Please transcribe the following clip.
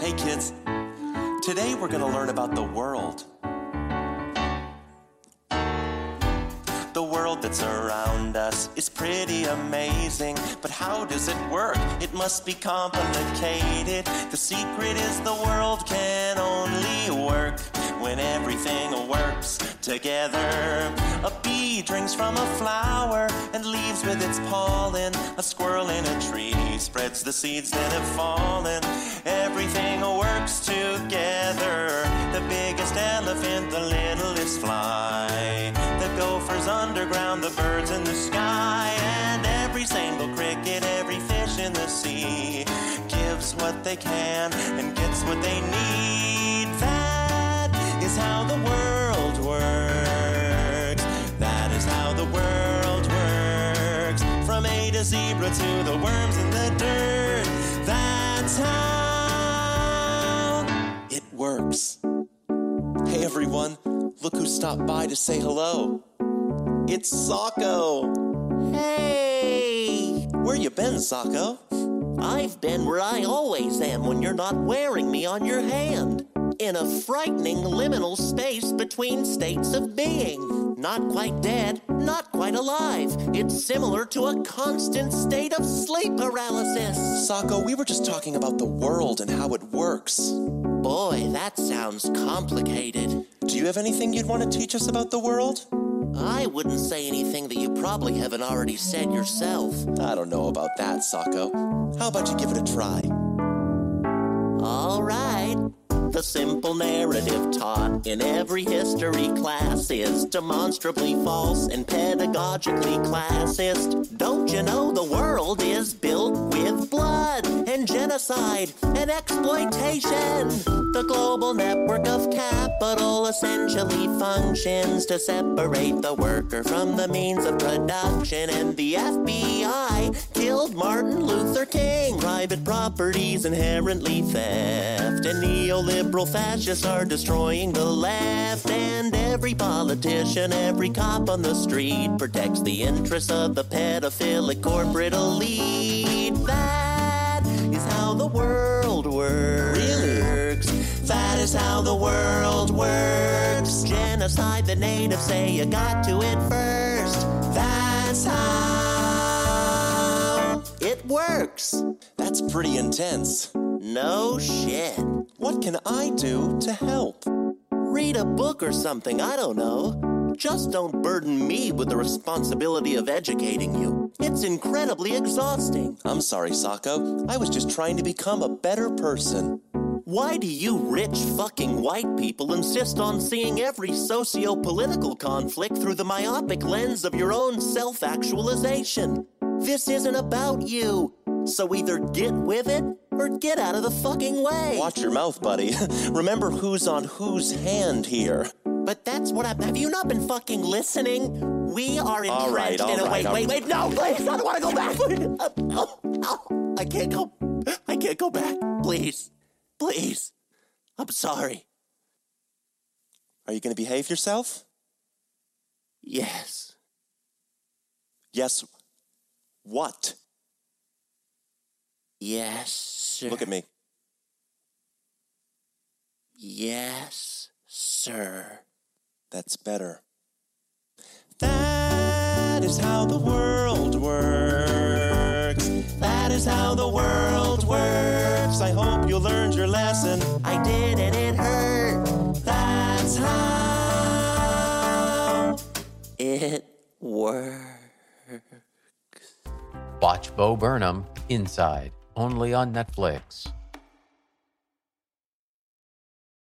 Hey kids, today we're going to learn about the world. The world that's around us is pretty amazing, but how does it work? It must be complicated. The secret is the world can only work when everything works together. A bee drinks from a flower and leaves with its pollen. A squirrel in a tree spreads the seeds that have fallen. Everything works together. The biggest elephant, the littlest fly, the gophers underground, the birds in the sky, and every single cricket, every fish in the sea gives what they can and gets what they need. That is how the world works. That is how the world works. From A to zebra to the worms in the dirt. That's how works. Hey everyone, look who stopped by to say hello. It's Socko. Hey! Where you been, Socko? I've been where I always am when you're not wearing me on your hand. In a frightening liminal space between states of being. Not quite dead, not quite alive. It's similar to a constant state of sleep paralysis. Socko, we were just talking about the world and how it works. Boy, that sounds complicated. Do you have anything you'd want to teach us about the world? I wouldn't say anything that you probably haven't already said yourself. I don't know about that, Socko. How about you give it a try? All right. The simple narrative taught in every history class is demonstrably false and pedagogically classist. Don't you know the world is built with blood and genocide and exploitation? The global network of capital essentially functions to separate the worker from the means of production. And the FBI killed Martin Luther King. Private property's inherently theft, and neoliberal fascists are destroying the left. And every politician, every cop on the street protects the interests of the pedophilic corporate elite. That is how the world works. Really? That is how the world works. Genocide, the natives say you got to it first. That's how it works. That's pretty intense. No shit. What can I do to help? Read a book or something, I don't know. Just don't burden me with the responsibility of educating you. It's incredibly exhausting. I'm sorry, Socko. I was just trying to become a better person. Why do you rich fucking white people insist on seeing every socio-political conflict through the myopic lens of your own self-actualization? This isn't about you. So either get with it or get out of the fucking way. Watch your mouth, buddy. Remember who's on whose hand here. But that's what Have you not been fucking listening? We are entrenched wait, no, please, I don't want to go backward. I can't go back. Please. I'm sorry. Are you going to behave yourself? Yes. Yes, what? Yes, sir. Look at me. Yes, sir. That's better. That is how the world works. here's how the world works. I hope you learned your lesson. I did and it hurt. That's how it works. Watch Bo Burnham, Inside, only on Netflix.